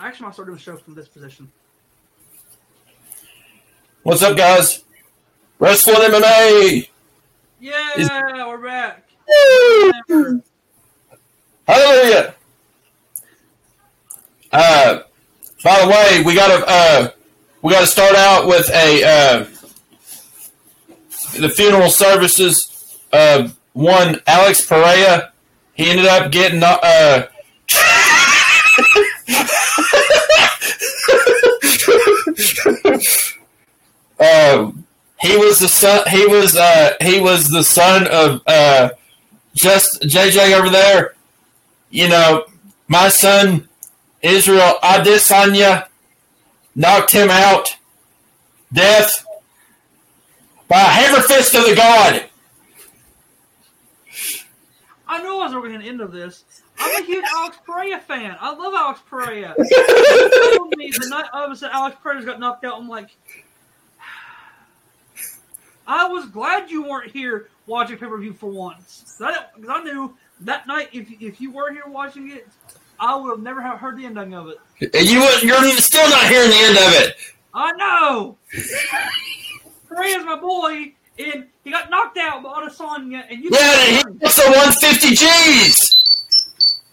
I actually want to start doing shows from this position. What's up, guys? Wrestling MMA! Yeah, we're back. Woo! Hallelujah! By the way, we gotta start out with the funeral services of one Alex Pereira. He ended up getting he was the son of just JJ over there. You know, my son Israel Adesanya knocked him out. Death by hammer fist of the god. I know I was going to end of this. I'm a huge Alex Pereira fan. I love Alex Pereira. Told me the night all of a sudden Alex Pereira got knocked out. I'm like, I was glad you weren't here watching pay-per-view for once. Because I knew that night, if you were here watching it, I would have never heard the ending of it. You're still not hearing the end of it. I know. Pereira's my boy. And he got knocked out by Adesanya, and you. Yeah, he lost the 150 G's.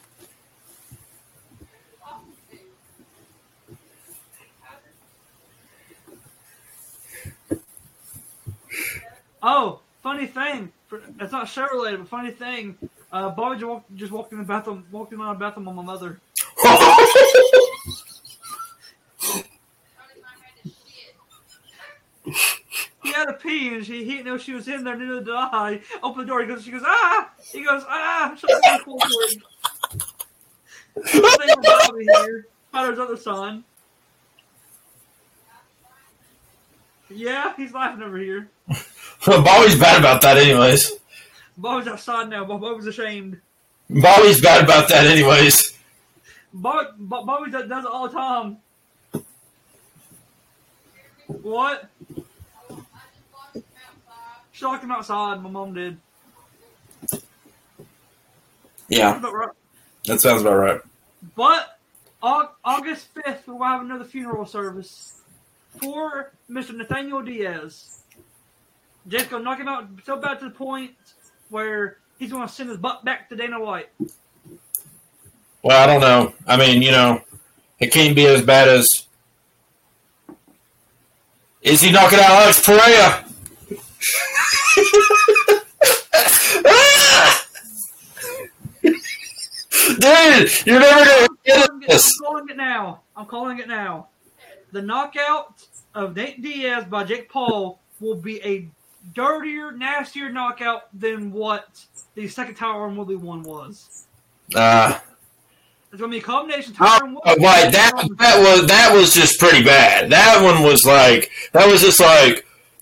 Oh, funny thing. It's not show related, but funny thing. Bobby just walked in the bathroom, on my mother. He had a pee, and he didn't know she was in there, neither did I. Open the door, she goes, ah! He goes, ah! Shut the cool thing. Bobby here. Fighter's other son. Yeah, he's laughing over here. Bobby's bad about that anyways. Bobby's outside now. Bobby's ashamed. Bobby's bad about that anyways. Bobby does it all the time. What? She locked him outside. My mom did. Yeah. That sounds about right. But August 5th, we'll have another funeral service for Mr. Nathaniel Diaz. Jake's going to knock him out so bad to the point where he's going to send his butt back to Dana White. Well, I don't know. I mean, you know, it can't be as bad as... Is he knocking out Alex Pereira? Dude, you're never going to get this. I'm calling it now. The knockout of Nate Diaz by Jake Paul will be a dirtier, nastier knockout than what the second Tyron Woodley one was. It's going to be a combination Tyron Woodley. Right, that was just pretty bad. That one was like,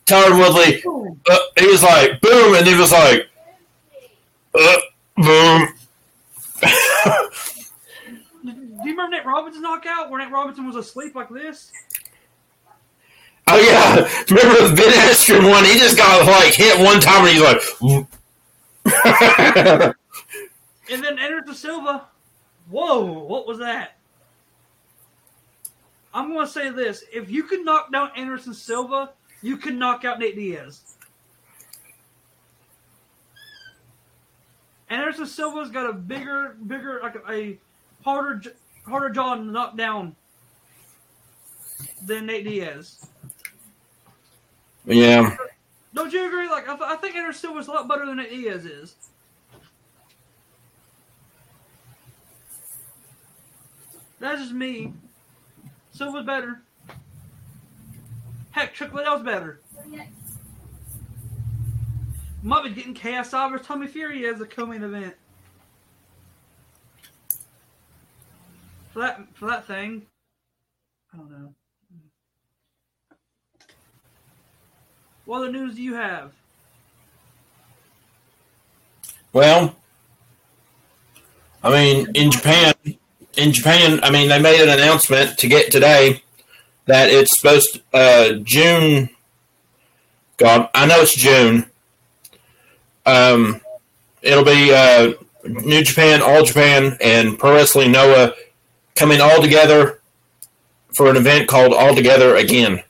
Tyron Woodley, he was like, boom, and he was like, boom. Do you remember Nate Robinson's knockout where Nate Robinson was asleep like this? Oh, yeah. Remember the Ben Askren one? He just got, like, hit one time and he's like... And then Anderson Silva. Whoa, what was that? I'm going to say this. If you can knock down Anderson Silva, you can knock out Nate Diaz. Anderson Silva's got a bigger, like a harder jaw to knock down than Nate Diaz. Yeah. Don't you agree? Like, I think Anderson Silva's a lot better than Nate Diaz is. That's just me. Silva's better. Heck, Trick Liddell's better. Might be getting KSI versus Tommy Fury as a coming event. For that thing, I don't know. What other news do you have? Well, I mean, in Japan, I mean, they made an announcement today that it's supposed to, June. God, I know it's June. It'll be New Japan, All Japan, and Pro Wrestling Noah coming all together for an event called All Together Again.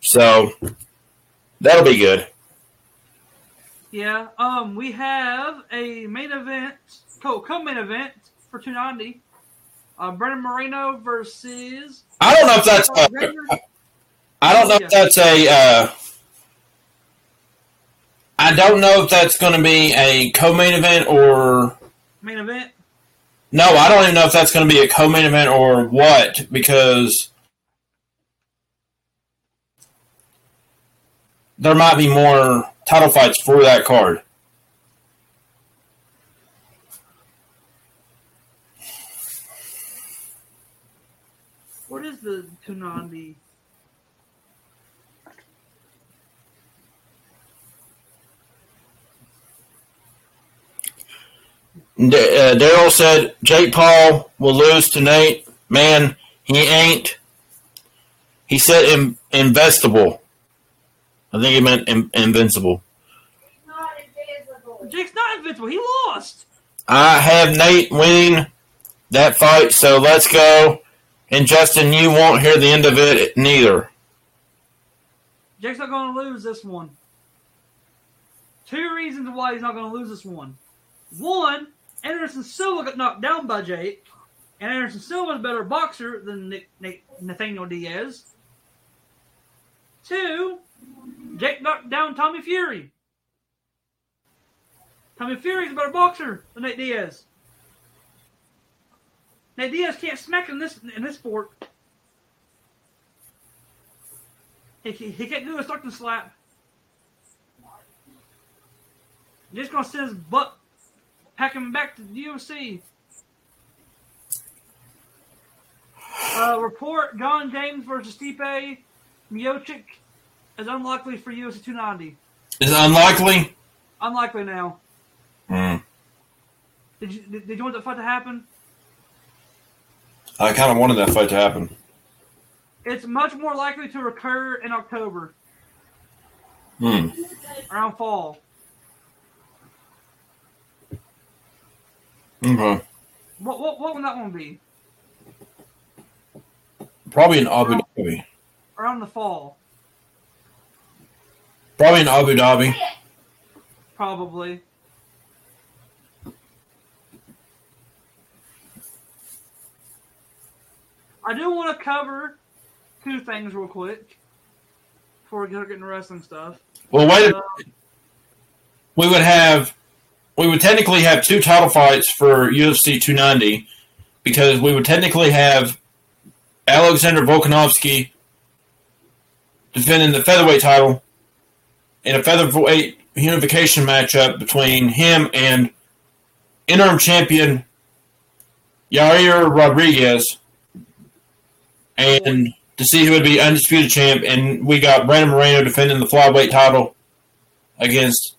So that'll be good. Yeah, we have a main event, co-main event for 290. Brendan Moreno versus. I don't know if that's. I don't know if that's going to be a co-main event or. Main event? No, I don't even know if that's going to be a co-main event or what, because there might be more title fights for that card. What is the Toonami? Daryl said Jake Paul will lose to Nate. Man, he ain't. He said investable. I think he meant invincible. He's not invincible. Jake's not invincible. He lost. I have Nate winning that fight, so let's go. And Justin, you won't hear the end of it neither. Jake's not going to lose this one. Two reasons why he's not going to lose this one. One, Anderson Silva got knocked down by Jake, and Anderson Silva's a better boxer than Nathaniel Diaz. Two, Jake knocked down Tommy Fury. Tommy Fury's a better boxer than Nate Diaz. Nate Diaz can't smack him in this sport. He can't do a Stockton slap. He's just gonna send his butt. Pack him back to the UFC. Report: John James versus Stipe Miocic is unlikely for UFC 290. Is it unlikely? Unlikely now. Mm. Did you want that fight to happen? I kind of wanted that fight to happen. It's much more likely to recur in October. Hmm. Around fall. Okay. What would that one be? Probably in Abu Dhabi. Around the fall. Probably in Abu Dhabi. Probably. I do want to cover two things real quick before we get into wrestling stuff. Well, wait a minute. We would technically have two title fights for UFC 290 because we would technically have Alexander Volkanovski defending the featherweight title in a featherweight unification matchup between him and interim champion Yair Rodriguez, and to see who would be undisputed champ. And we got Brandon Moreno defending the flyweight title against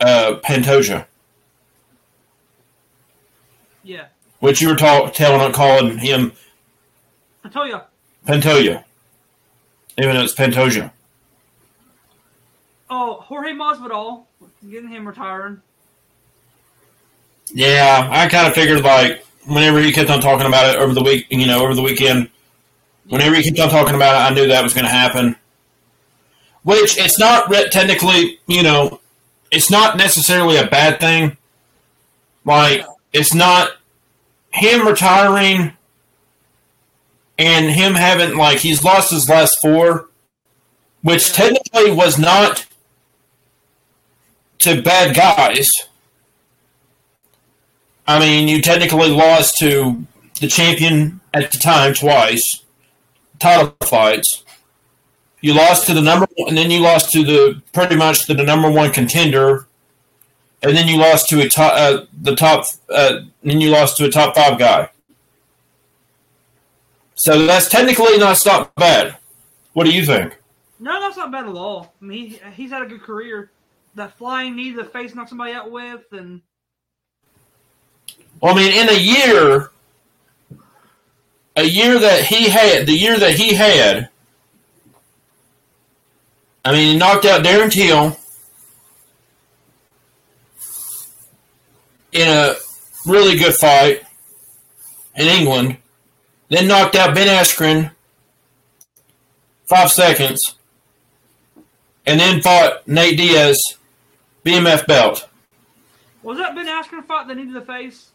Pantoja. Yeah. Which you were calling him Pantoja. Even though it's Pantoja. Oh, Jorge Masvidal. Getting him retiring. Yeah, I kind of figured, like, whenever he kept on talking about it over the weekend, whenever he kept on talking about it, I knew that was going to happen. Which, it's not technically, it's not necessarily a bad thing. Like, it's not him retiring and him having, like, he's lost his last four, which technically was not to bad guys. I mean, you technically lost to the champion at the time twice, title fights. You lost to the number one, and then you lost to the number one contender, and then you lost to a top five guy. So that's technically not bad. What do you think? No, that's not bad at all. I mean, he's had a good career. That flying knee to the face knocked somebody out with, and well, I mean, in the year that he had. I mean, he knocked out Darren Till in a really good fight in England. Then knocked out Ben Askren. 5 seconds. And then fought Nate Diaz. BMF belt. Was that Ben Askren fought the knee to the face?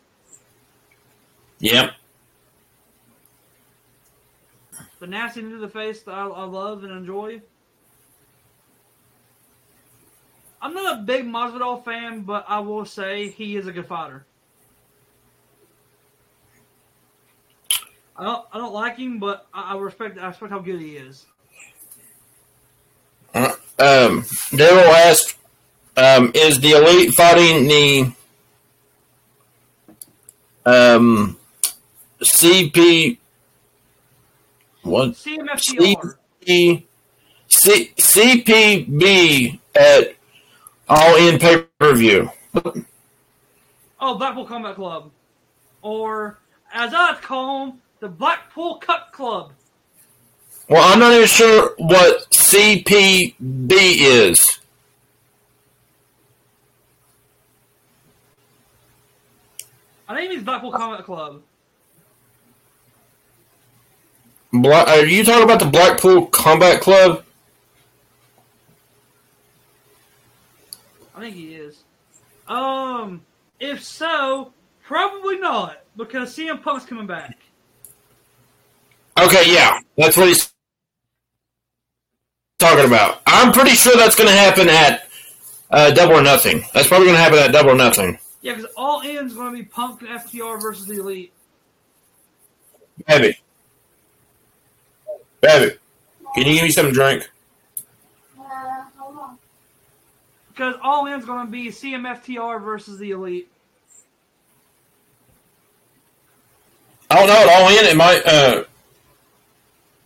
Yep. The nasty knee to the face that I love and enjoy. I'm not a big Masvidal fan, but I will say he is a good fighter. I don't like him, but I respect how good he is. Daryl asked, is the Elite fighting the CP? What? CMFTR. CPB at All In pay-per-view. Oh, Blackpool Combat Club. Or, as I call them, the Blackpool Cut Club. Well, I'm not even sure what CPB is. I think it's Blackpool Combat Club. Are you talking about the Blackpool Combat Club? I think he is. If so, probably not, because CM Punk's coming back. Okay, yeah, that's what he's talking about. I'm pretty sure that's going to happen at Double or Nothing. That's probably going to happen at Double or Nothing. Yeah, because All In's going to be Punk and FTR versus the Elite. Baby, can you give me something to drink? Hold on. Because All In's going to be CMFTR versus the Elite. I don't know. At All In, it might.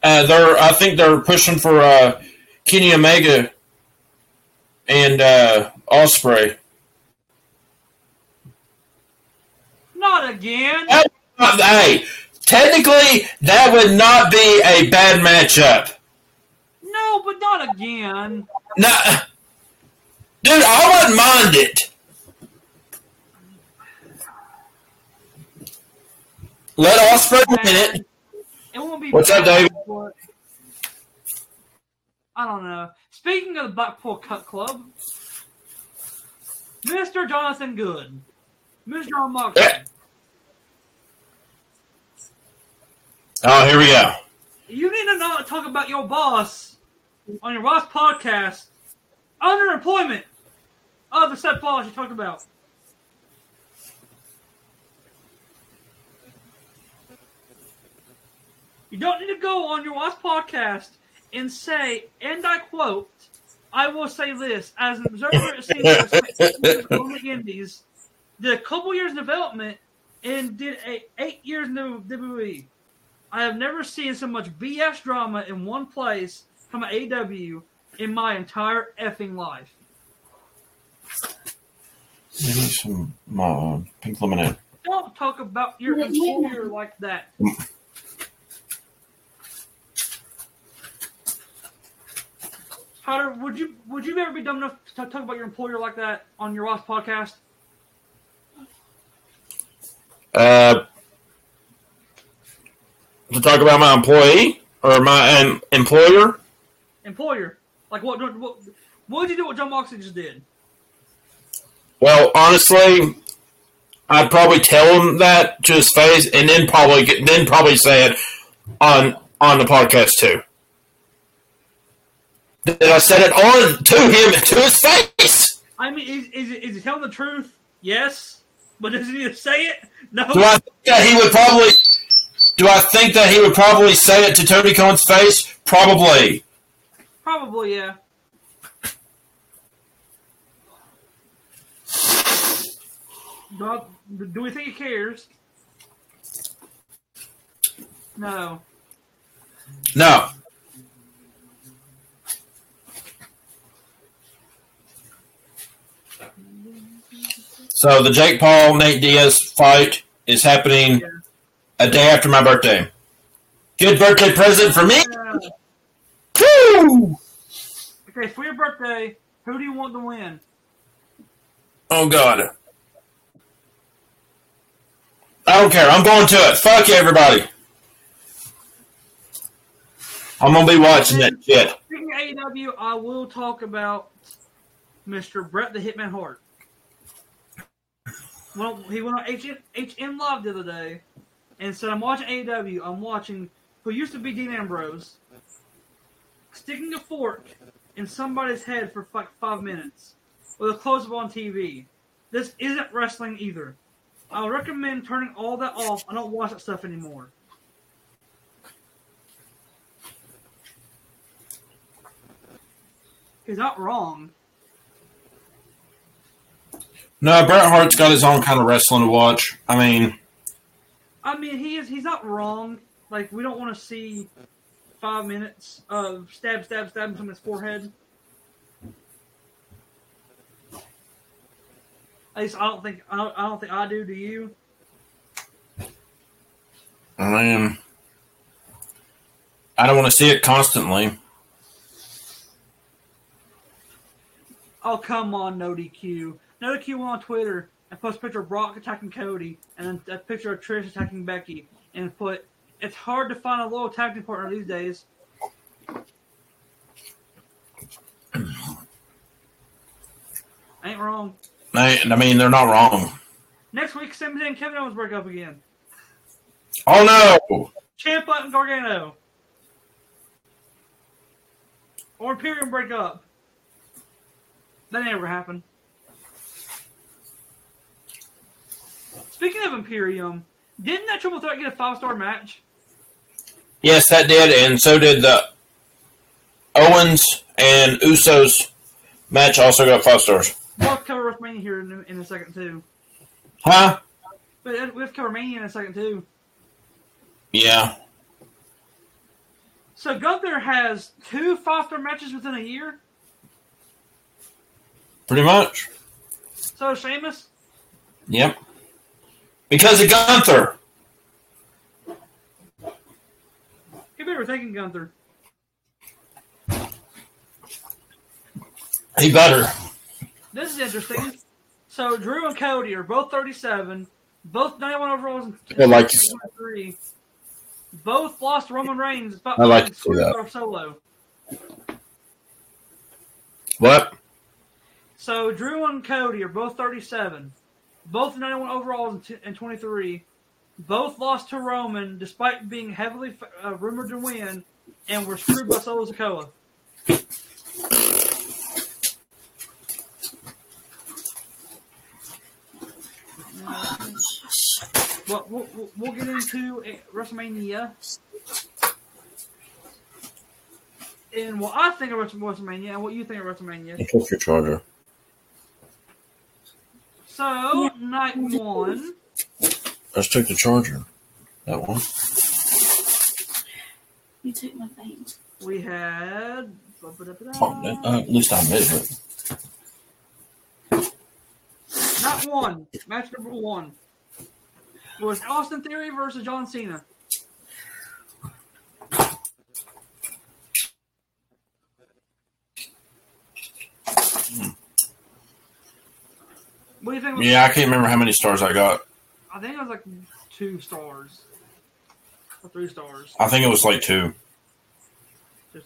I think they're pushing for Kenny Omega and Ospreay. Not again. Hey, technically, that would not be a bad matchup. No, but not again. No, dude, I wouldn't mind it. Let Ospreay win it. It won't be. What's up, David? I don't know. Speaking of the Blackpool Cut Club, Mr. Jonathan Good. Mr. John Moxley. Yeah. Oh, here we go. You need to not talk about your boss on your boss podcast. Underemployment of the said boss you talked about. You don't need to go on your boss podcast and say, and I quote, I will say this, as an observer at the Indies, did a couple years in development and did 8 years in WWE. I have never seen so much BS drama in one place from AEW in my entire effing life. Give me some pink lemonade. Don't talk about your employer like that. Tyler, would you ever be dumb enough to talk about your employer like that on your Ross podcast? To talk about my employee or my employer? Employer. Like what did you do what John Moxley just did? Well, honestly, I'd probably tell him that to his face and then probably say it on the podcast too. That I said it on to him, to his face. I mean, is he telling the truth? Yes. But does he need to say it? No. Do I think that he would probably say it to Tony Khan's face? Probably. Probably, yeah. Do we think he cares? No. No. So the Jake Paul, Nate Diaz fight is happening... Yeah. A day after my birthday. Good birthday present for me. Woo! Okay, for your birthday, who do you want to win? Oh, God. I don't care. I'm going to it. Fuck everybody. I'm going to be watching that shit. Speaking of AEW, I will talk about Mr. Bret the Hitman Hart. Well, he went on HM Live the other day and said, I'm watching AEW. I'm watching who used to be Dean Ambrose sticking a fork in somebody's head for like 5 minutes with a close-up on TV. This isn't wrestling either. I recommend turning all that off. I don't watch that stuff anymore. He's not wrong. No, Bret Hart's got his own kind of wrestling to watch. I mean, he's not wrong. Like, we don't want to see 5 minutes of stab in someone's forehead. At least I don't think I do. Do you? I mean, I don't want to see it constantly. Oh, come on, no DQ. No DQ on Twitter and post a picture of Brock attacking Cody and then a picture of Trish attacking Becky and put, it's hard to find a loyal tag team partner these days. Ain't wrong. I mean, they're not wrong. Next week, Sami Zayn and Kevin Owens break up again. Oh, no. Ciampa and Gargano. Or Imperium break up. That never happened. Speaking of Imperium, didn't that Triple Threat get a 5-star match? Yes, that did, and so did the Owens and Usos match also got 5 stars. We'll have to cover WrestleMania here in a second, too. Huh? But we'll have to cover Mania in a second, too. Yeah. So Gunther has 2 5-star matches within a year? Pretty much. So Sheamus? Yep. Because of Gunther. You better thank Gunther. He better. This is interesting. So Drew and Cody are both 37, both 91 overalls and like 23. Both lost to Roman Reigns. I like to see that. Solo. What? So Drew and Cody are both 37. Both 91 overalls and 23, both lost to Roman despite being heavily rumored to win, and were screwed by Solo Sikoa. But we'll get into WrestleMania. And what I think of WrestleMania and what you think of WrestleMania. Take your charger. So, night one. Let's take the charger. That one. You took my things. We had... at least I measured it. Night one. Match number 1. It was Austin Theory versus John Cena. Yeah, I can't remember how many stars I got. I think it was like 2 stars. Or 3 stars. I think it was like 2.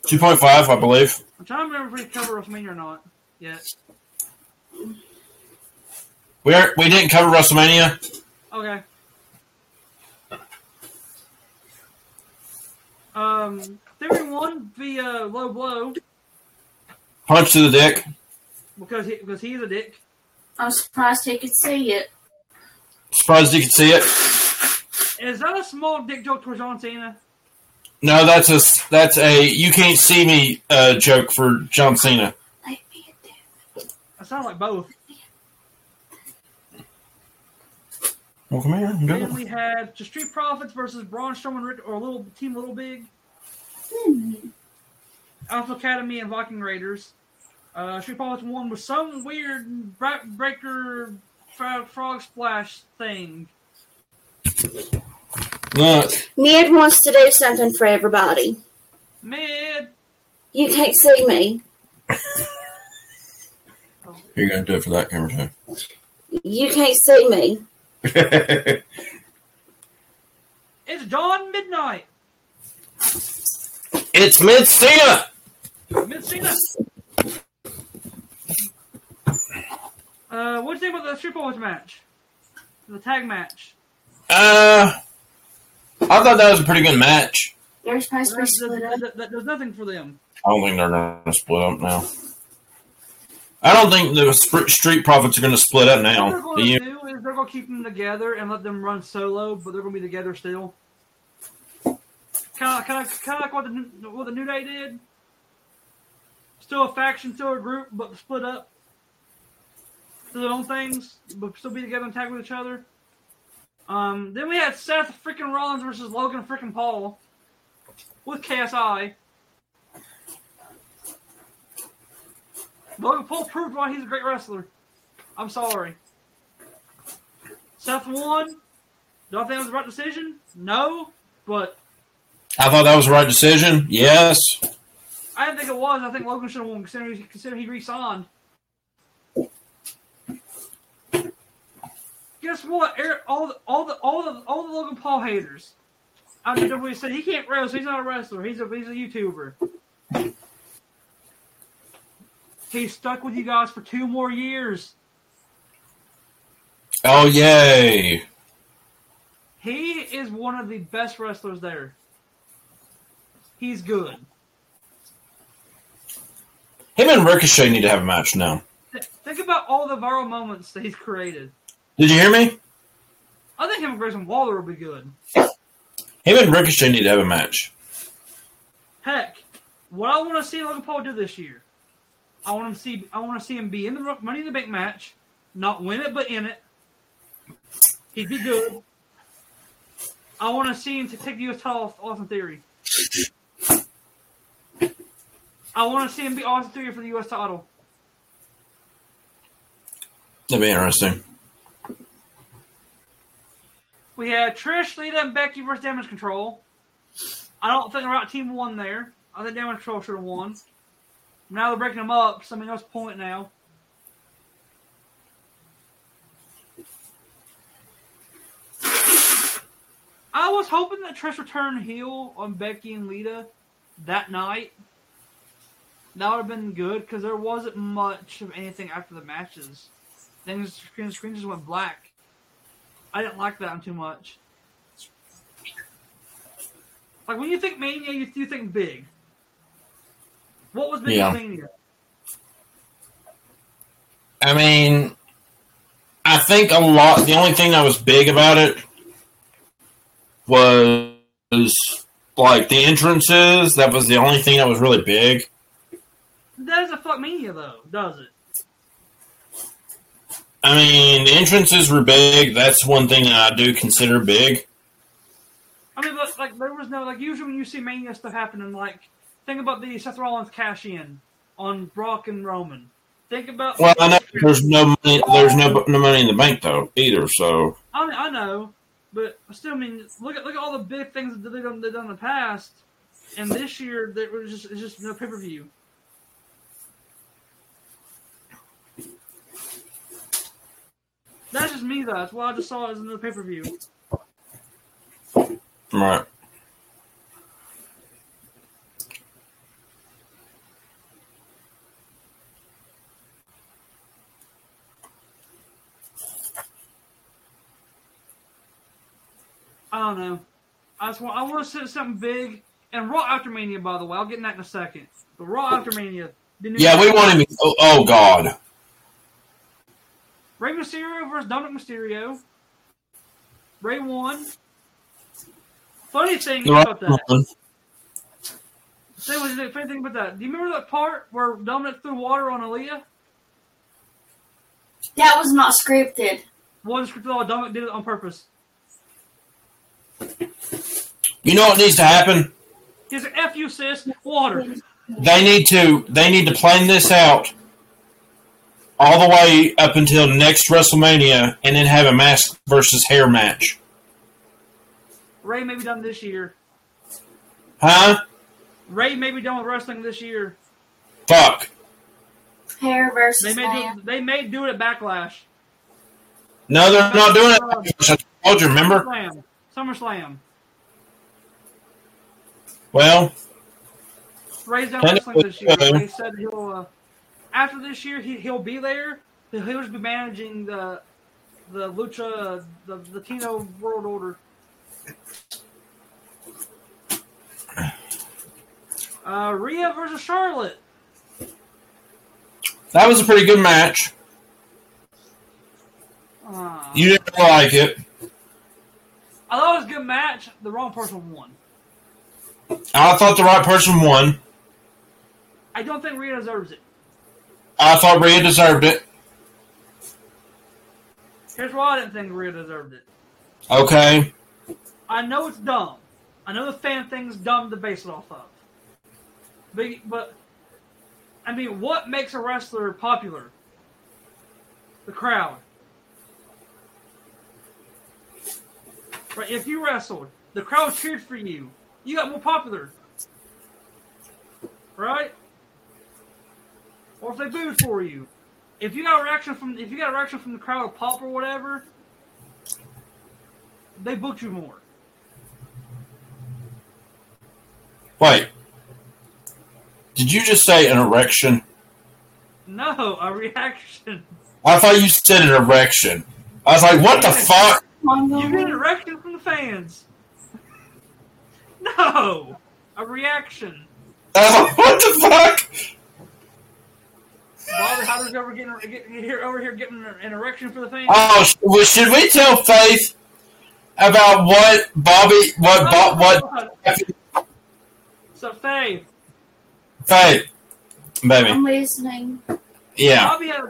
2.5, I believe. I'm trying to remember if we covered WrestleMania or not yet. We didn't cover WrestleMania. Okay. Theory won via low blow. Punch to the dick. Because he's a dick. I'm surprised he could see it. Surprised he could see it. Is that a small dick joke for John Cena? No, that's a you can't see me joke for John Cena. I sound like both. Well, come here. And we had the Street Profits versus Braun Strowman or Little Big. Mm-hmm. Alpha Academy and Viking Raiders. Street Profits won with some weird breaker frog splash thing. Mid wants to do something for everybody. Mid. You can't see me. You're going to do it for that camera too. You can't see me. It's John Midnight. It's Mid Cena! Mid Cena! What do you think about the Street Profits match? The tag match? I thought that was a pretty good match. They're supposed to split up. There's nothing for them. I don't think they're going to split up now. I don't think the Street Profits are going to split up now. What they're going to do is they're going to keep them together and let them run solo, but they're going to be together still. Kind of like what the New Day did. Still a faction, still a group, but split up. Still their own things, but still be together and tag with each other. Then we had Seth freaking Rollins versus Logan freaking Paul with KSI. Logan Paul proved why he's a great wrestler. I'm sorry. Seth won. Do I think it was the right decision? No, but... I thought that was the right decision. Yes. I didn't think it was. I think Logan should have won considering he re-signed. Guess what? All the Logan Paul haters out of WWE said he can't wrestle. He's not a wrestler. He's a YouTuber. He stuck with you guys for 2 more years. Oh, yay. He is one of the best wrestlers there. He's good. Him and Ricochet need to have a match now. Think about all the viral moments that he's created. Did you hear me? I think him and Grayson Waller will be good. Him and Ricochet need to have a match. Heck, what I want to see Logan Paul do this year. I want to see him be in the Money in the Bank match, not win it, but in it. He'd be good. I want to see him to take the U.S. title off Austin Theory. I want to see him be Austin Theory for the U.S. title. That'd be interesting. We had Trish, Lita, and Becky versus Damage Control. I don't think the right team won there. I think Damage Control should have won. Now they're breaking them up. Something else point now. I was hoping that Trish would turn heel on Becky and Lita that night. That would have been good because there wasn't much of anything after the matches. Things the screen just went black. I didn't like that too much. Like when you think Mania, you think big. What was big Mania? I mean, I think a lot. The only thing that was big about it was like the entrances. That was the only thing that was really big. That doesn't fuck Mania though, does it? I mean, the entrances were big. That's one thing that I do consider big. I mean, but, like, there was no... Like, usually when you see Mania stuff happening, like, think about the Seth Rollins cash-in on Brock and Roman. Think about... Well, I know there's no money in the bank, though, either, so... I know, but still, I mean, look at all the big things that they've done in the past, and this year, it's just no pay-per-view. That's just me, though. That's what I just saw as another pay-per-view. Right. I don't know. I want to see something big. And Raw after Mania, by the way. I'll get in that in a second. But Raw after Mania. We want him. Oh, God. Rey Mysterio versus Dominic Mysterio. Rey won. Funny thing about that. Funny thing about that. Do you remember that part where Dominic threw water on Aaliyah? That was not scripted. Wasn't scripted at all. Dominic did it on purpose. You know what needs to happen? He's an F you, sis. Water. They need to plan this out all the way up until next WrestleMania, and then have a mask versus hair match. Ray may be done this year. Huh? Ray may be done with wrestling this year. Fuck. Hair versus They may do it at Backlash. No, they're not doing it at Backlash. I told you, remember? SummerSlam. Well, Raised Down Wrestling this year. They said he'll after this year he'll be there. He'll just be managing the Lucha, the Latino World Order. Rhea versus Charlotte. That was a pretty good match. You didn't like it. I thought it was a good match. The wrong person won. I thought the right person won. I don't think Rhea deserves it. I thought Rhea deserved it. Here's why I didn't think Rhea deserved it. Okay. I know it's dumb. I know the fan thing's dumb to base it off of. But I mean, what makes a wrestler popular? The crowd. Right, if you wrestled, the crowd cheered for you. You got more popular. Right? Or if they booed for you. If you got a reaction from the crowd, a pop or whatever, they booked you more. Wait. Did you just say an erection? No, a reaction. I thought you said an erection. I was like, what the fuck? You get an erection from the fans. No, a reaction. What the fuck? Bobby Hotter's over here getting an erection for the fans. Oh, should we tell Faith about what Bobby? What? So Faith. Faith, baby. I'm listening. Yeah. Bobby had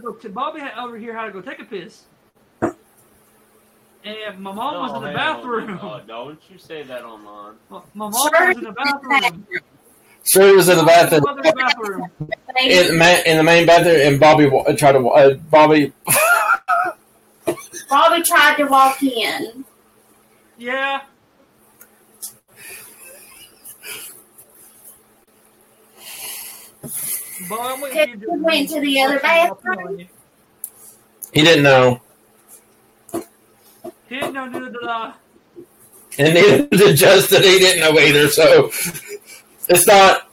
over here how to go take a piss. And my mom was in the bathroom. Oh, don't you say that online. My mom was in the bathroom. Sure, was in the bathroom. In the main bathroom, and Bobby tried to walk in. Yeah. He went to the other bathroom. He didn't know. He didn't know, neither did I. And neither did Justin. He didn't know either, so it's not.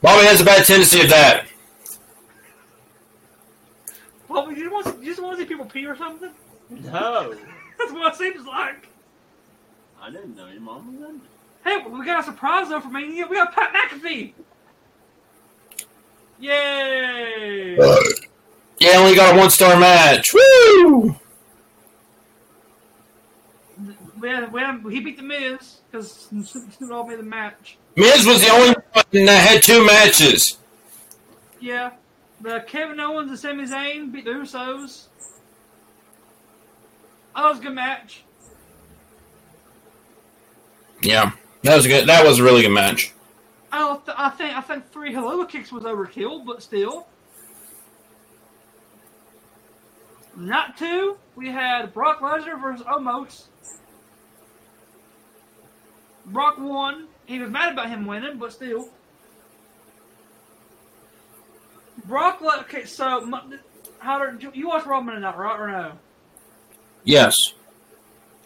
Bobby has a bad tendency of that. Well, you just want to see people pee or something? No. That's what it seems like. I didn't know your mom was in. Hey, we got a surprise, though, for Mania. We got Pat McAfee. Yay. Yeah, only got a 1-star match. Woo! He beat The Miz because Snoop Dogg made the match. Miz was the only one that had 2 matches. Yeah. But Kevin Owens and Sami Zayn beat the Usos. Oh, that was a good match. Yeah, that was a really good match. I think 3 Hello Kicks was overkill, but still. Night 2, we had Brock Lesnar versus Omos. Brock won. He was mad about him winning, but still. Brock, okay, so, Howard, you watched Raw Monday night, right, or no? Yes.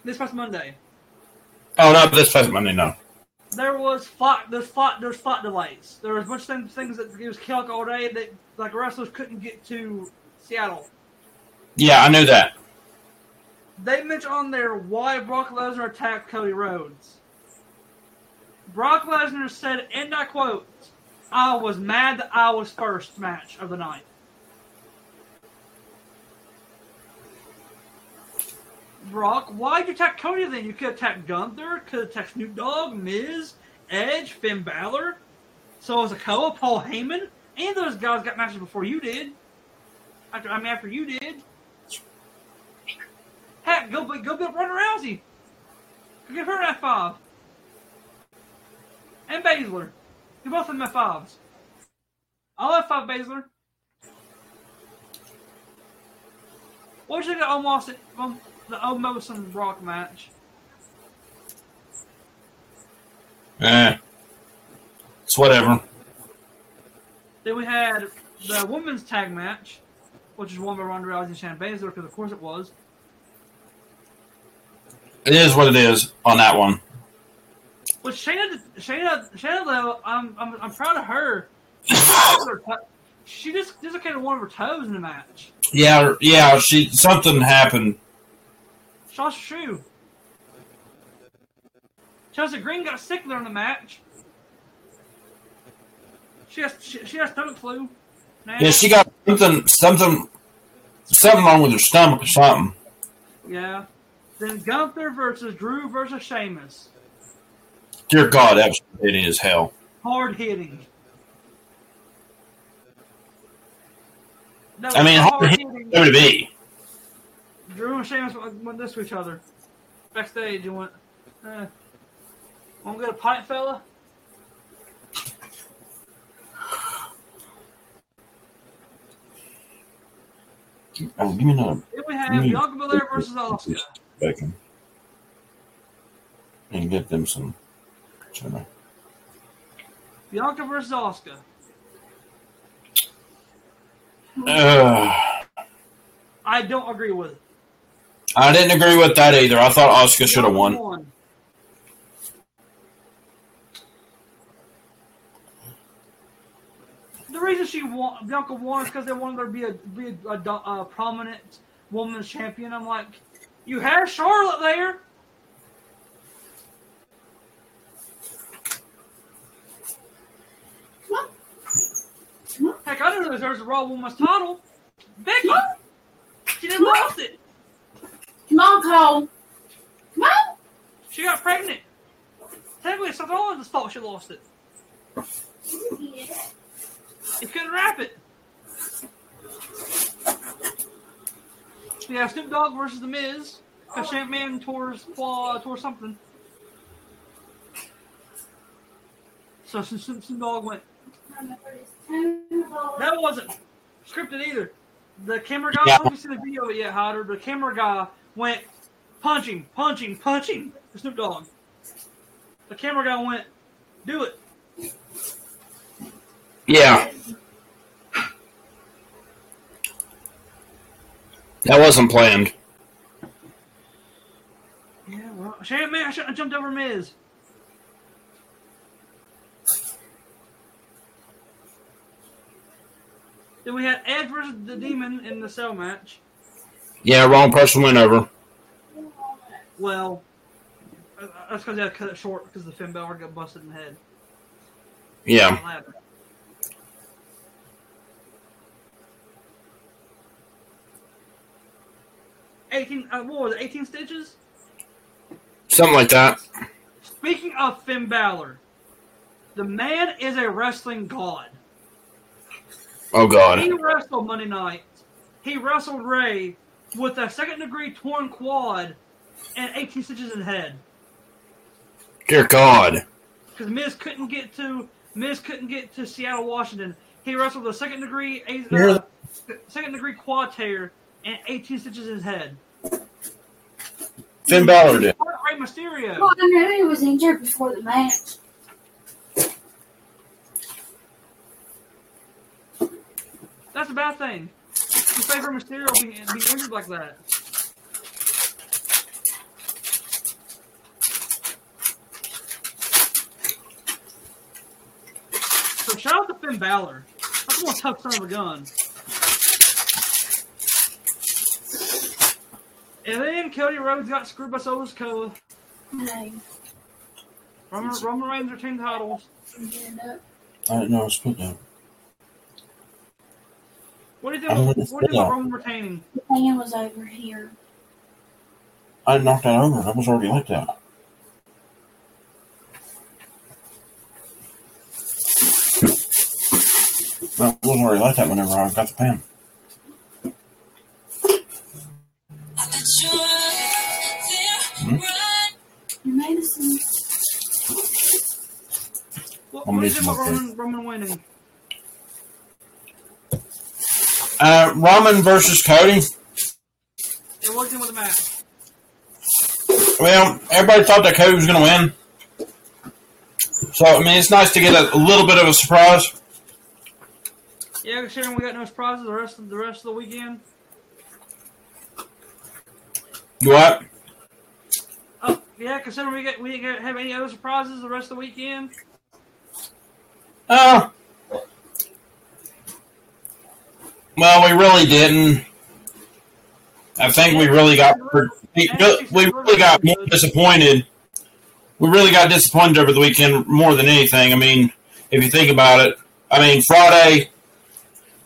This past Monday. Oh, no, this past Monday, no. There's flight delays. There was a bunch of things that it was killing all day that, like, wrestlers couldn't get to Seattle. Yeah, I knew that. They mentioned on there why Brock Lesnar attacked Cody Rhodes. Brock Lesnar said, and I quote, "I was mad that I was first match of the night." Brock, why'd you attack Cody then? You could attack Gunther, could attack Snoop Dogg, Miz, Edge, Finn Balor, Solo Sikoa, Paul Heyman, and those guys got matches before you did. After you did. Heck, go get Ronda Rousey. Go give her an F5. And Baszler. Give both of them F5s. I'll F5 Baszler. What do you think of the Omos and Brock match? It's whatever. Then we had the women's tag match, which is won by Ronda Rousey and Shayna Baszler, because of course it was. It is what it is on that one. Well, Shayna though, I'm proud of her. She just dislocated one of her toes in the match. Yeah. Something happened. Shaw's shoe. Chelsea Green got sick during the match. She has stomach flu. Now. Yeah, she got something wrong with her stomach or something. Yeah. Then Gunther versus Drew versus Sheamus. Dear God, that was hitting as hell. Hard hitting. Hard hitting would be. Drew and Sheamus went this to each other. Backstage, you went, want to get a pint, fella? Oh, give me another. Then we have Bianca Belair versus Asuka. And get them some. Bianca versus Asuka. I don't agree with it. I didn't agree with that either. I thought Asuka should have won. The reason Bianca won is because they wanted her to be a prominent women's champion. I'm like, you have Charlotte there. Heck, I didn't know there's a Raw Women's title. Becky! She just lost it. Come on, Cole. Come on. She got pregnant. Technically, it's not all of this fault she lost it. Yeah. He couldn't wrap it. Yeah, Snoop Dogg versus The Miz. Because Shane Man tore something. So Snoop Dogg went. That wasn't scripted either. The camera guy, I don't know if you see the video yet, Hodder, but the camera guy went punching for Snoop Dogg. The camera guy went, do it. Yeah. That wasn't planned. Yeah, well, shame, man, I shouldn't have jumped over Miz. Then we had Edge versus the Demon in the cell match. Yeah, wrong person went over. Well, that's because they had to cut it short because the Finn Balor got busted in the head. Yeah. What was it, 18 stitches? Something like that. Speaking of Finn Balor, the man is a wrestling god. Oh, God. He wrestled Monday night. He wrestled Rey with a second-degree torn quad and 18 stitches in the head. Dear God. Because Miz couldn't get to Seattle, Washington. He wrestled a second-degree quad tear and 18 stitches in his head. Finn Balor did. Rey Mysterio. Well, I knew he was injured before the match. That's a bad thing. Your favorite Mysterio being injured like that. So shout out to Finn Balor. That's one tough son of a gun. And then Cody Rhodes got screwed by Solo's Cove. Nice. Roman Reigns retained titles. I don't know. I was put down. What did Roman retaining? The fan was over here. I knocked that over. That was already like that. That was already like that whenever I got the pan. You made a scene. What is it about Roman winning? Roman versus Cody. It wasn't with the match. Well, everybody thought that Cody was going to win. So, it's nice to get a little bit of a surprise. Yeah, considering we got no surprises the rest of the weekend. You what? Oh, yeah, considering we didn't have any other surprises the rest of the weekend. Well, we really didn't. I think we really got more disappointed. We really got disappointed over the weekend more than anything. I mean, if you think about it, I mean, Friday,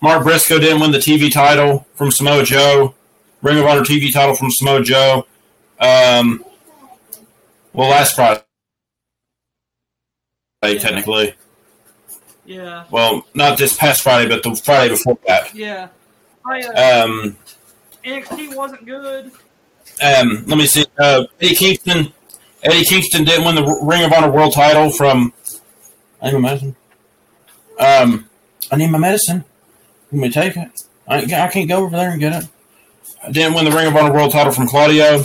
Mark Briscoe didn't win the TV title from Samoa Joe, Ring of Honor TV title from Samoa Joe. Well, last Friday, technically. Yeah. Well, not this past Friday, but the Friday before that. Yeah. NXT wasn't good. Let me see. Eddie Kingston didn't win the Ring of Honor World title from. I need my medicine. I need my medicine. Let me take it. I can't go over there and get it. I didn't win the Ring of Honor World title from Claudio,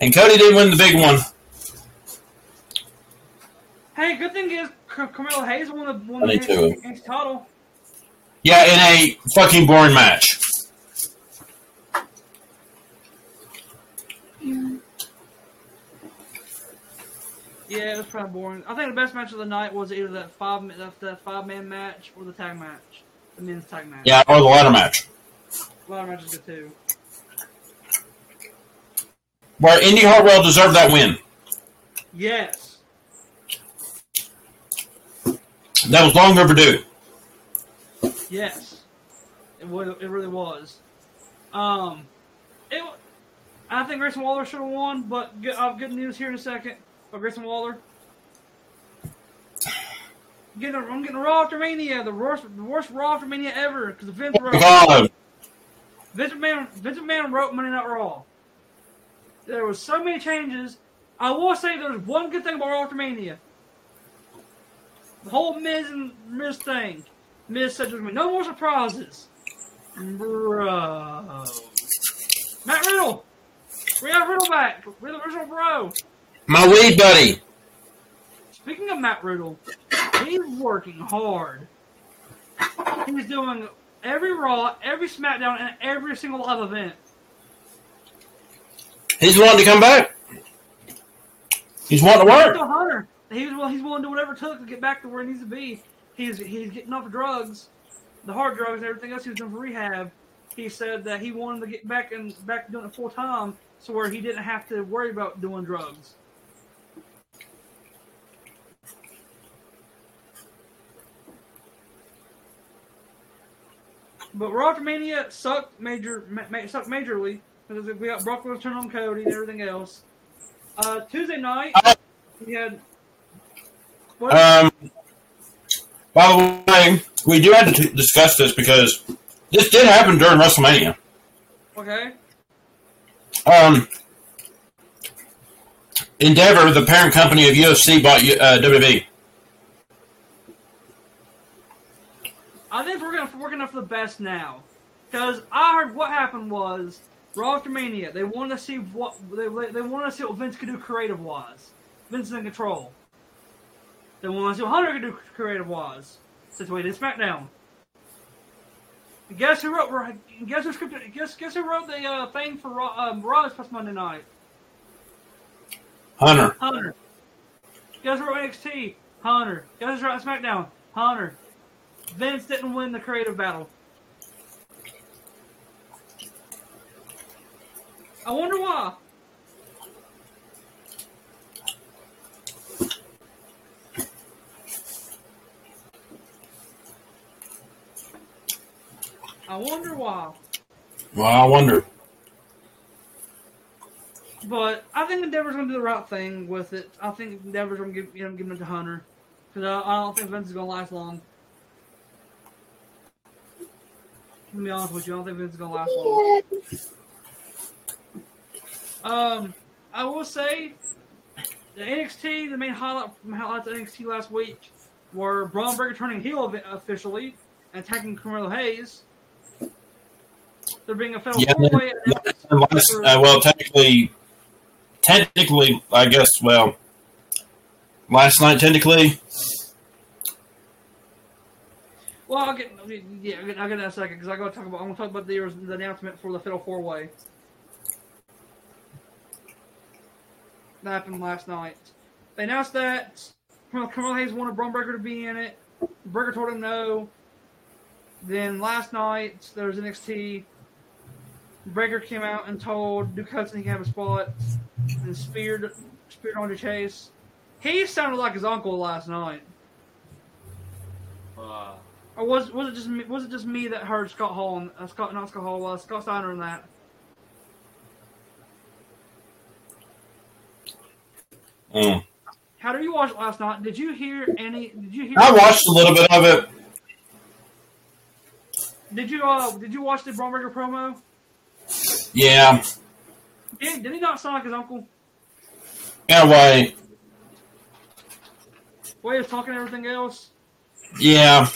and Cody didn't win the big one. Hey, good thing is Carmelo Hayes won the NXT title. Yeah, in a fucking boring match. Yeah, it was kind of boring. I think the best match of the night was either that five-man match or the tag match, the men's tag match. Yeah, or the ladder match. Ladder match is good too. Where Indy Hartwell deserved that win. Yes. That was long overdue. Yes, it really was. I think Grayson Waller should have won, but I have good news here in a second. But Grayson Waller, I'm getting Raw after Mania, the worst Raw after Mania ever, because Vince McMahon wrote Monday Night Raw. There was so many changes. I will say there's one good thing about Raw after Mania. The whole Miz and Miz thing. Miz said there's going to be no more surprises. Bro. Matt Riddle. We have Riddle back. We're the original bro. My weed buddy. Speaking of Matt Riddle, he's working hard. He's doing every Raw, every SmackDown, and every single other event. He's willing to come back. He's wanting to work. He's willing to do whatever it took to get back to where he needs to be. He's getting off drugs, the hard drugs and everything else he was doing for rehab. He said that he wanted to get back doing it full time, so where he didn't have to worry about doing drugs. But Raw after Mania sucked majorly. We got Brock Lesnar turn on Cody and everything else. Tuesday night, we had. What? By the way, we do have to discuss this because this did happen during WrestleMania. Okay. Endeavor, the parent company of UFC, bought WWE. I think we're working up for the best now. Because I heard what happened was Raw after Mania. They wanted to see what Vince could do creative wise. Vince is in control. They wanted to see what Hunter could do creative wise. Since we did SmackDown. And guess who wrote the thing for Raw this past Monday night? Hunter. Guess who wrote NXT? Hunter. Guess who wrote SmackDown? Hunter. Vince didn't win the creative battle. I wonder why. I wonder. But I think Endeavor's going to do the right thing with it. I think Endeavor's going to give it to Hunter. Because I don't think Vince is going to last long. To be honest with you, I don't think Vince is going to last long. I will say, the main highlights of NXT last week were Braun Breaker turning heel officially and attacking Carmelo Hayes. They're being a fellow boy. Well, technically, I guess, well, last night, technically. Well, I'll get in a second because I'm going to talk about the announcement for the Fatal Four Way. that happened last night. They announced that Carmelo Hayes wanted Braun Breaker to be in it. Breaker told him no. Then last night, there was NXT. Breaker came out and told Duke Hudson he can have a spot and speared Andre Chase. He sounded like his uncle last night. Or was it just me that heard Scott Hall and Scott Steiner and that? Mm. How did you watch it last night? Did you hear any? I watched a little bit of it. Did you watch the Braun Breaker promo? Yeah. Did he not sound like his uncle? Yeah, way. Way of talking and everything else. Yeah.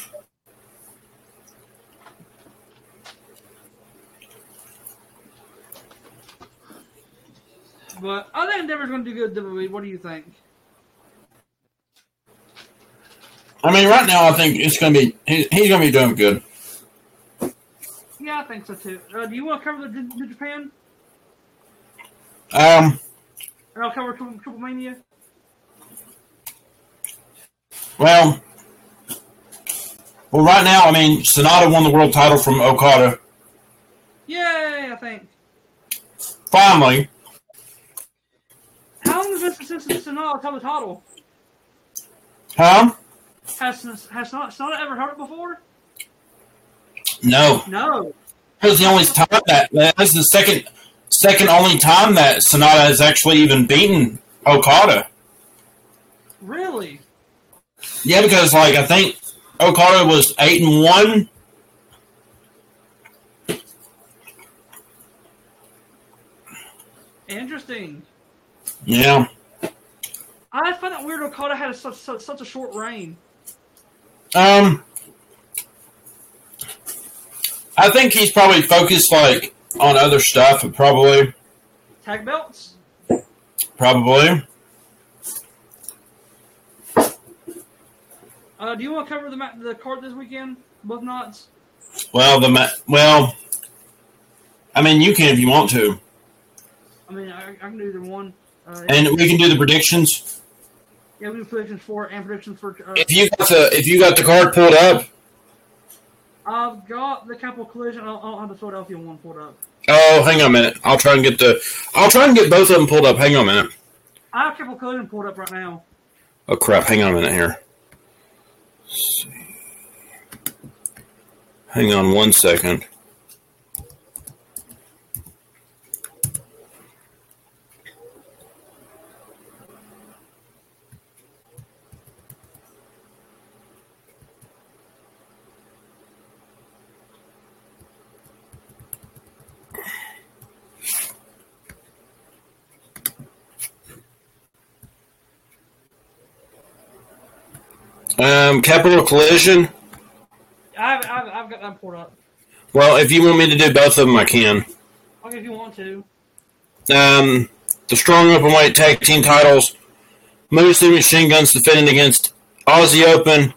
But I think Endeavor's going to do good at WWE. What do you think? I mean, right now I think it's going to be he's going to be doing good. Yeah, I think so too. Do you want to cover the New Japan? And I'll cover Triple Mania. Well, right now, I mean, Sonata won the world title from Okada. Yay! I think. Finally. How long has this since Sonata held the title? Huh? Has Sonata ever heard it before? No. This is the only time this is the second only time that Sonata has actually even beaten Okada. Really? Yeah, because I think Okada was 8-1. Interesting. Yeah. I find it weird Okada had such a short reign. I think he's probably focused on other stuff, probably. Tag belts? Probably. Do you want to cover the card this weekend? Both nights? Well, I mean, you can if you want to. I mean, I can do either one. And we can do the predictions. Yeah, we can do predictions for. If you got the card pulled up. I've got the Capital Collision. I don't have the Philadelphia one pulled up. Oh, hang on a minute. I'll try and get both of them pulled up. Hang on a minute. I have Capital Collision pulled up right now. Oh crap! Hang on a minute here. Let's see. Hang on one second. Capital Collision? I've got that pulled up. Well, if you want me to do both of them, I can. Okay, if you want to. The Strong Openweight Tag Team titles. Moose and Machine Guns defending against Aussie Open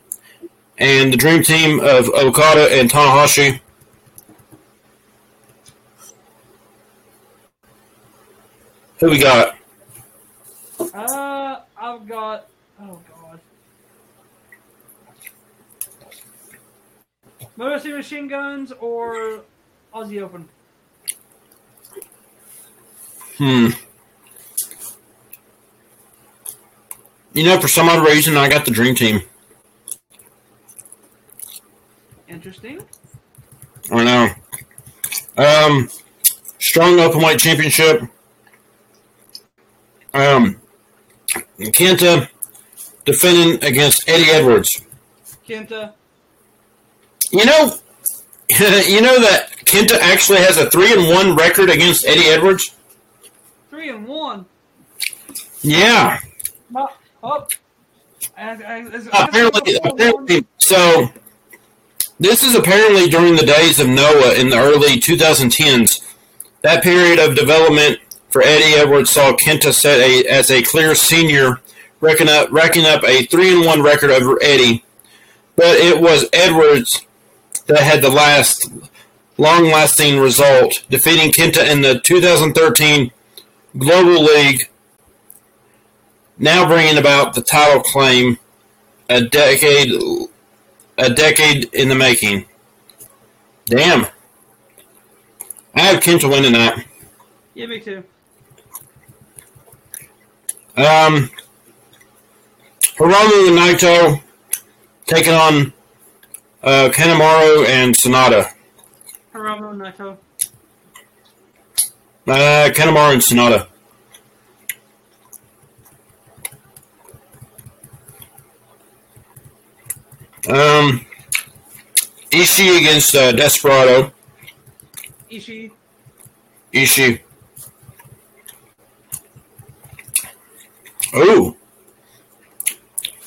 and the Dream Team of Okada and Tanahashi. Who we got? I've got... Oh, God. Motor City Machine Guns or Aussie Open? You know, for some odd reason, I got the Dream Team. Interesting. I know. Strong Openweight Championship. Kenta defending against Eddie Edwards. Kenta. You know that Kenta actually has a 3-1 record against Eddie Edwards. 3-1. Yeah. Oh. Apparently, so this is apparently during the days of Noah in the early 2010s. That period of development for Eddie Edwards saw Kenta set as a clear senior, racking up a 3-1 record over Eddie, but it was Edwards that had the long-lasting result, defeating Kenta in the 2013 Global League now bringing about the title claim a decade in the making. Damn. I have Kim to win tonight. Yeah, me too. Hiromu and Naito taking on Kanemaru and Sonata. Hiromu and Naito. Kanemaru and Sonata. Ishii against Desperado. Ishii. Ooh.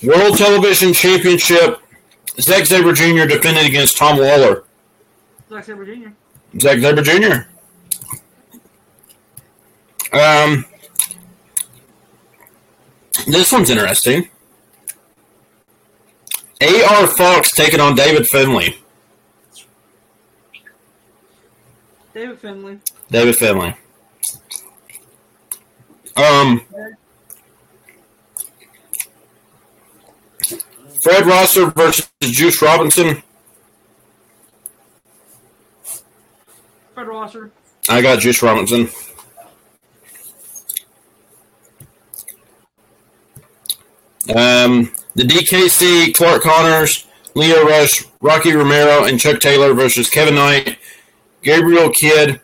World Television Championship. Zack Sabre Jr. defended against Tom Lawler. Zack Sabre Jr. This one's interesting. A.R. Fox taking on David Finlay. David Finlay. Fred Rosser versus Juice Robinson. Fred Rosser. I got Juice Robinson. The DKC, Clark Connors, Leo Rush, Rocky Romero, and Chuck Taylor versus Kevin Knight, Gabriel Kidd,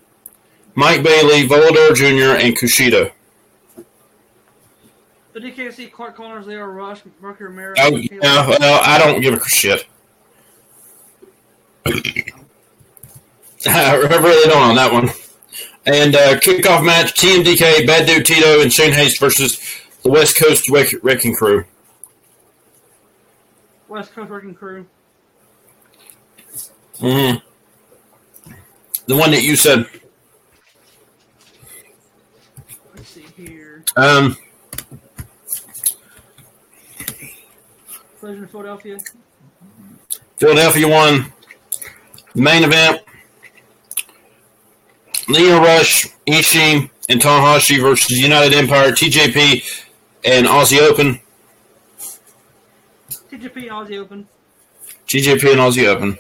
Mike Bailey, Volador Jr., and Kushida. The DKC, Clark Connors, Leo Rush, Rocky Romero. Oh, yeah, well, I don't give a shit. I really don't on that one. And kickoff match, TMDK, Bad Dude Tito, and Shane Hayes versus the West Coast Wrecking Crew. West Coast Wrecking Crew. Mm-hmm. The one that you said. Let's see here. Pleasure in Philadelphia. Philadelphia won. The main event. Leo Rush, Ishii, and Tanahashi versus United Empire, TJP, and Aussie Open. TJP and Aussie Open.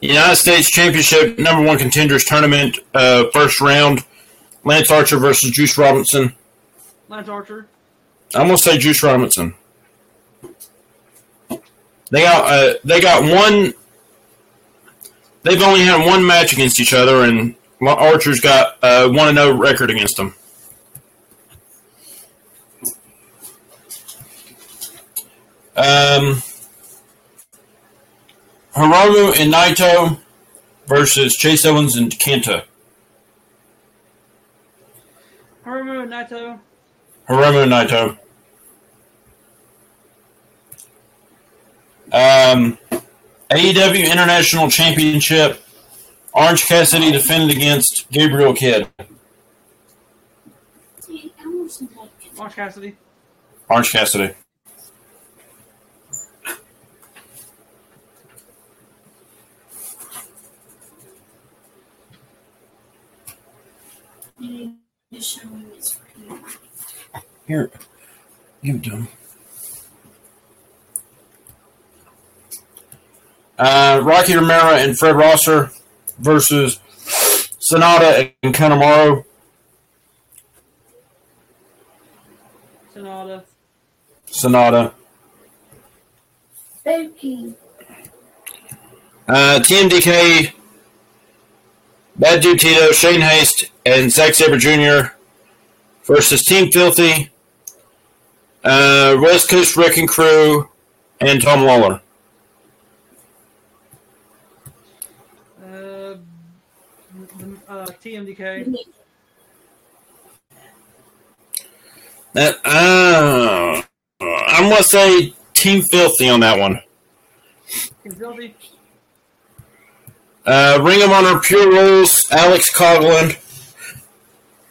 United States Championship number 1 contenders tournament, first round. Lance Archer versus Juice Robinson. Lance Archer. I'm gonna say Juice Robinson. They got one. They've only had one match against each other, and Archer's got a 1-0 record against them. Hiromu and Naito versus Chase Owens and Kenta. Hiromu and Naito. AEW International Championship. Orange Cassidy defended against Gabriel Kidd. Orange Cassidy. Here, give it to him. Rocky Romero and Fred Rosser versus Sonata and Kanemaru. Sonata. Thank you. TMDK, Bad Dude Tito, Shane Haste, and Zack Sabre Jr. versus Team Filthy, West Coast Wrecking Crew, and Tom Lawler. TMDK. I'm going to say Team Filthy on that one. Team Filthy. Ring of Honor Pure Rules, Alex Coughlin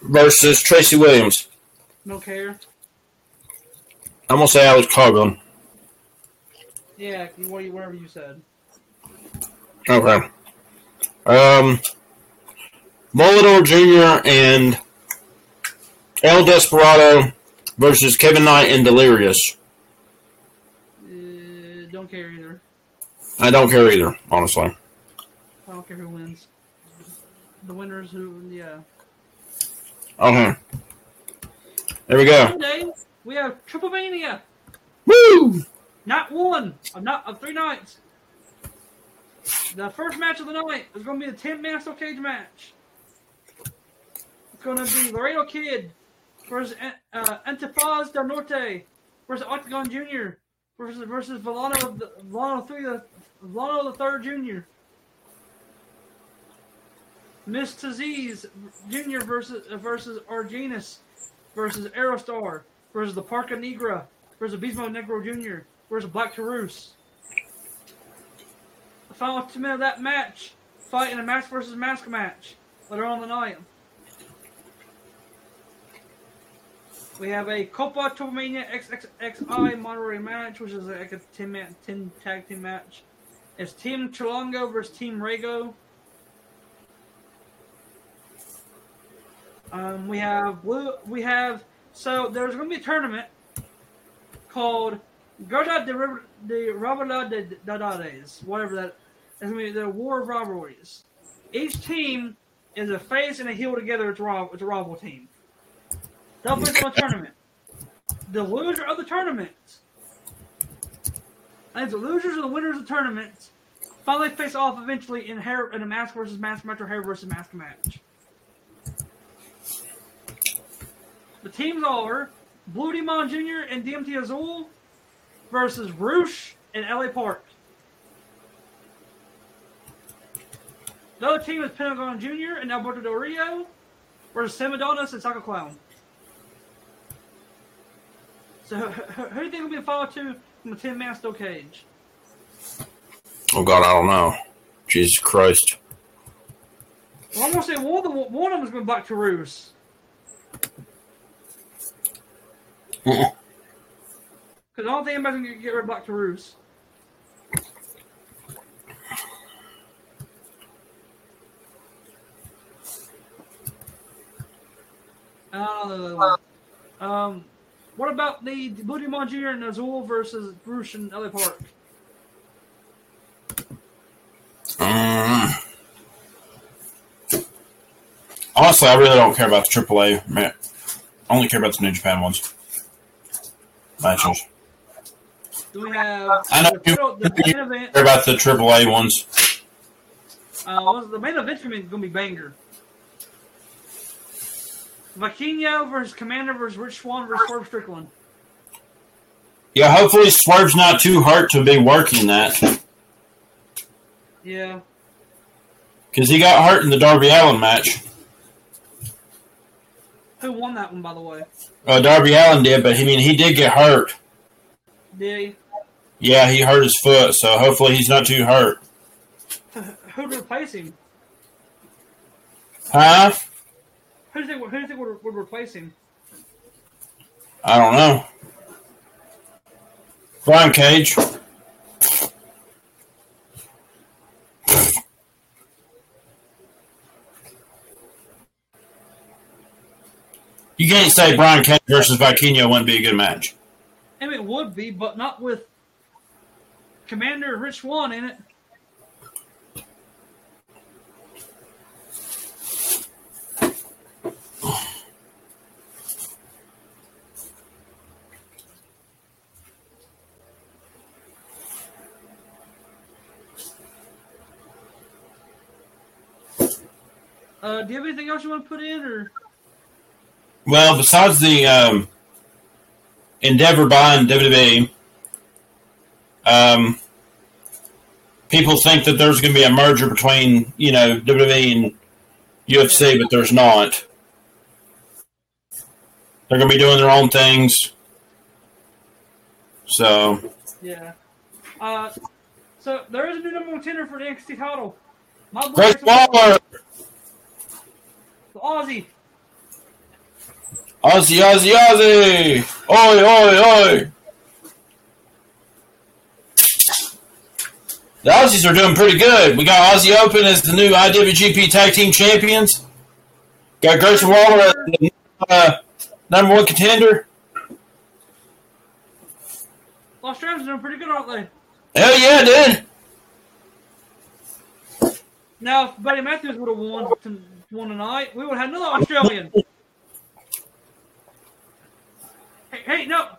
versus Tracy Williams. No care. I'm going to say Alex Coughlin. Yeah, whatever you said. Okay. Volador Jr. and El Desperado versus Kevin Knight and Delirious. Don't care either. I don't care either, honestly. I don't care who wins. The winners who, yeah. Okay. There we go. Sunday, we have Triple Mania. Woo! Night one of three nights. The first match of the night is going to be a 10-man steel cage match. It's going to be Laredo Kid versus Antifaz del Norte versus Octagon Jr. versus Villano III Jr. Miss Taziz Jr. versus Argenis versus Aerostar versus the Parca Negra versus Bismo Negro Jr. versus Black Taurus. The final 2 minutes of that match, fight in a mask versus mask match later on in the night. We have a Copa Topomania XXXI Monterey match, which is like a 10 tag team match. It's Team Chilongo versus Team Rego. So there's going to be a tournament called Guerra de Rivalidades, whatever that is. Going to be the War of Rivalries. Each team is a face and a heel together. It's a rival team. They'll play for the tournament. The loser of the tournament, and the losers or the winners of the tournament, finally face off eventually in a mask versus mask match or hair versus mask match. The teams are Blue Demon Jr. and DMT Azul versus Roosh and LA Park. The other team is Pentagon Jr. and Alberto Del Rio versus Samadonis and Psycho Clown. So who do you think will be a follow to from the 10-man steel cage? Oh, God, I don't know. Jesus Christ. Well, I'm going to say one of them is going to Black Taurus. Because I don't think anybody's going to get rid of Black Taurus. What about the Blue Demon Jr. and Azul versus Bruce and LA Park? Honestly, I really don't care about the AAA match. I only care about the New Japan ones. Matches. Do we have? I know you care about the AAA ones. The main event for me is going to be banger. Vaquinho versus Commander versus Rich Swann versus Swerve Strickland. Yeah, hopefully Swerve's not too hurt to be working that. Yeah. Because he got hurt in the Darby Allin match. Who won that one, by the way? Darby Allin did, but he did get hurt. Did he? Yeah, he hurt his foot, so hopefully he's not too hurt. Who'd replace him? Huh? Who do you think would replace him? I don't know. Brian Cage. You can't say Brian Cage versus Vaquinho wouldn't be a good match. I mean, it would be, but not with Commander Rich Swann in it. Do you have anything else you want to put in, or? Well, besides the Endeavor buying WWE, people think that there's going to be a merger between WWE and UFC, but there's not. They're going to be doing their own things. So. Yeah. So there is a new number one contender for the NXT title. Grayson Waller. Aussie! Oi! The Aussies are doing pretty good. We got Aussie Open as the new IWGP Tag Team Champions. Got Grayson Waller as the new Number one contender. Los Rams are doing pretty good, aren't they? Hell yeah, dude. Now, if Buddy Matthews would have won tonight, we would have another Australian. Hey, no.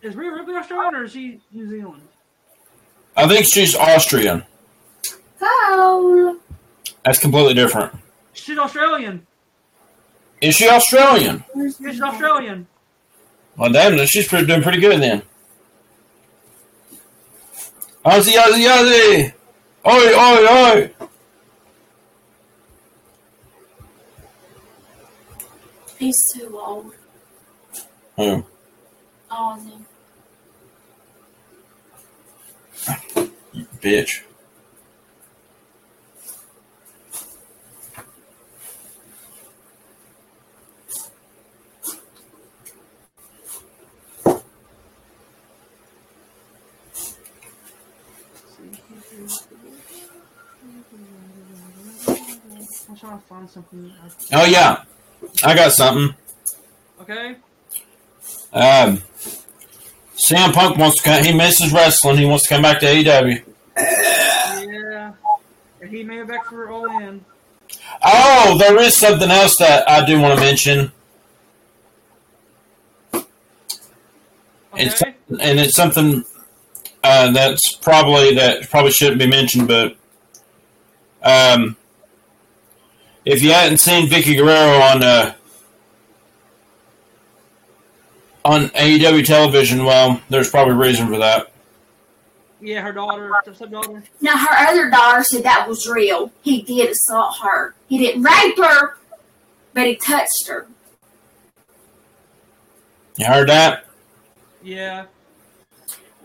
Is Rhea Ripley Australian or is she New Zealand? I think she's Austrian. Oh. That's completely different. She's Australian. Is she Australian? She's Australian. Well, damn, she's doing pretty good then. Aussie, Aussie, Aussie! Oi, oi, oi! He's too old. Who? Aussie. You bitch. I'm trying to find something. Oh yeah, I got something. Okay. Sam Punk wants to come. He misses wrestling. He wants to come back to AEW. Yeah, and he made it back for All In. Oh, there is something else that I do want to mention. Okay. And it's something that probably shouldn't be mentioned, but if you hadn't seen Vicky Guerrero on AEW television, well, there's probably a reason for that. Yeah, her daughter, her stepdaughter. Now, her other daughter said that was real. He did assault her. He didn't rape her, but he touched her. You heard that? Yeah.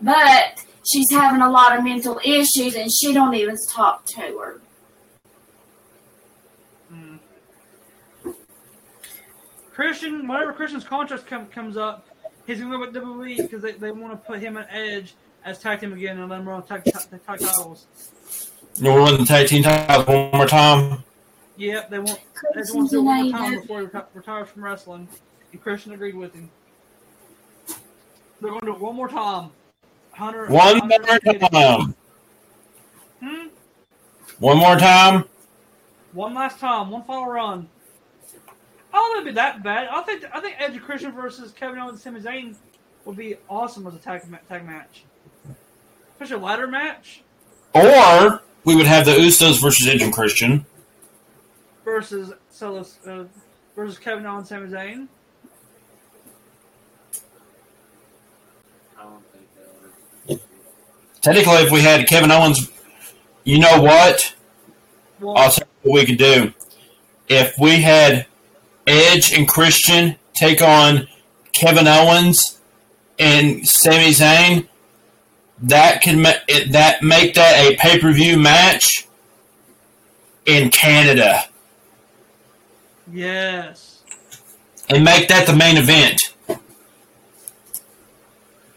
But she's having a lot of mental issues, and she don't even talk to her. Christian, whenever Christian's contract comes up, he's going to go with WWE because they want to put him on Edge as tag team again and let him run tag titles. You want to run the tag team titles one more time? Yep, they want to do one more time before he retires from wrestling, and Christian agreed with him. They're going to do it one more time. One more time. Hmm? One more time? One last time. One final run. I don't think it'd be that bad. I think Edge and Christian versus Kevin Owens and Sami Zayn would be awesome as a tag match, especially a ladder match. Or we would have the Usos versus Edge and Christian versus Kevin Owens and Sami Zayn. I don't think that would. Technically, if we had Kevin Owens, you know what? Well, I'll tell you what we could do. If we had Edge and Christian take on Kevin Owens and Sami Zayn, that could make that a pay-per-view match in Canada. Yes. And make that the main event.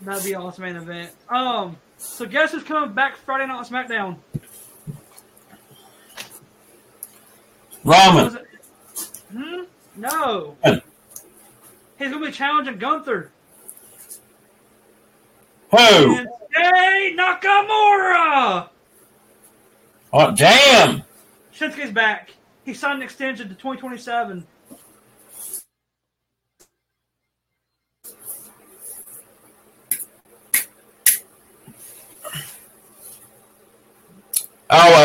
That'd be an awesome main event. So guess who's coming back Friday night on SmackDown? Roman. No. He's going to be challenging Gunther. Who? Hey, Nakamura! Oh, damn! Shinsuke's back. He signed an extension to 2027.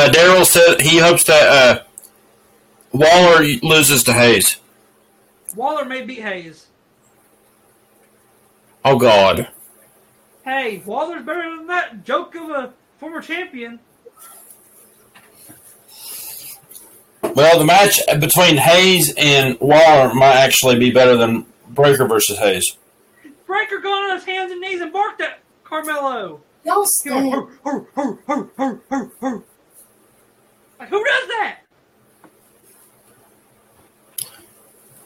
Daryl said he hopes that Waller loses to Hayes. Waller may beat Hayes. Oh, God. Hey, Waller's better than that joke of a former champion. Well, the match between Hayes and Waller might actually be better than Breaker versus Hayes. Breaker got on his hands and knees and barked at Carmelo. Y'all stay. Like, who does that?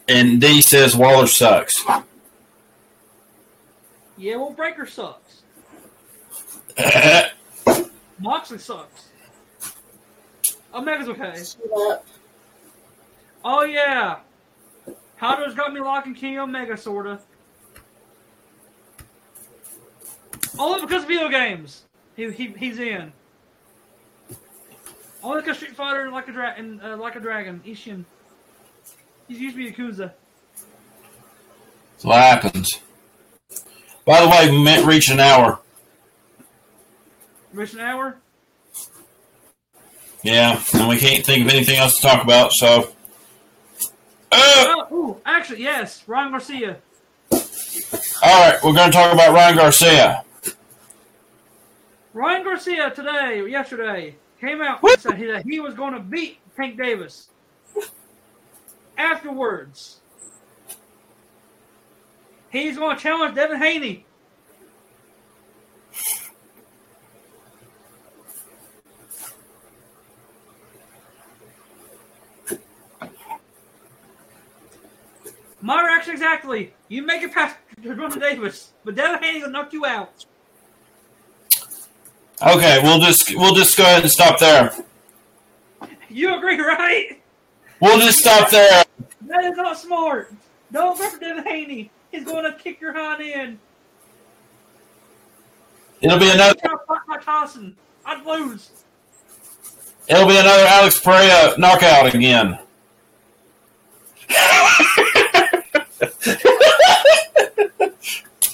And D says Waller sucks. Yeah, well, Breaker sucks. Moxley sucks. Omega's okay. Oh, yeah. Hotto's got me locking King Omega, sorta. Only because of video games. He's in. Only because Street Fighter and Like a Dragon. Ishin. He's used to be Yakuza. That's what happens. By the way, we meant reach an hour. Reach an hour? Yeah, and we can't think of anything else to talk about, so. Actually, yes, Ryan Garcia. All right, we're going to talk about Ryan Garcia. Ryan Garcia yesterday, came out and said that he was going to beat Tank Davis. Afterwards, he's going to challenge Devin Haney. My reaction exactly. You make it past Jordan Davis, but Devin Haney will knock you out. Okay, we'll just go ahead and stop there. You agree, right? We'll just stop there. That is not smart. Don't vote for Devin Haney. He's going to kick your hind in. It'll be another. I'd lose. It'll be another Alex Pereira knockout again.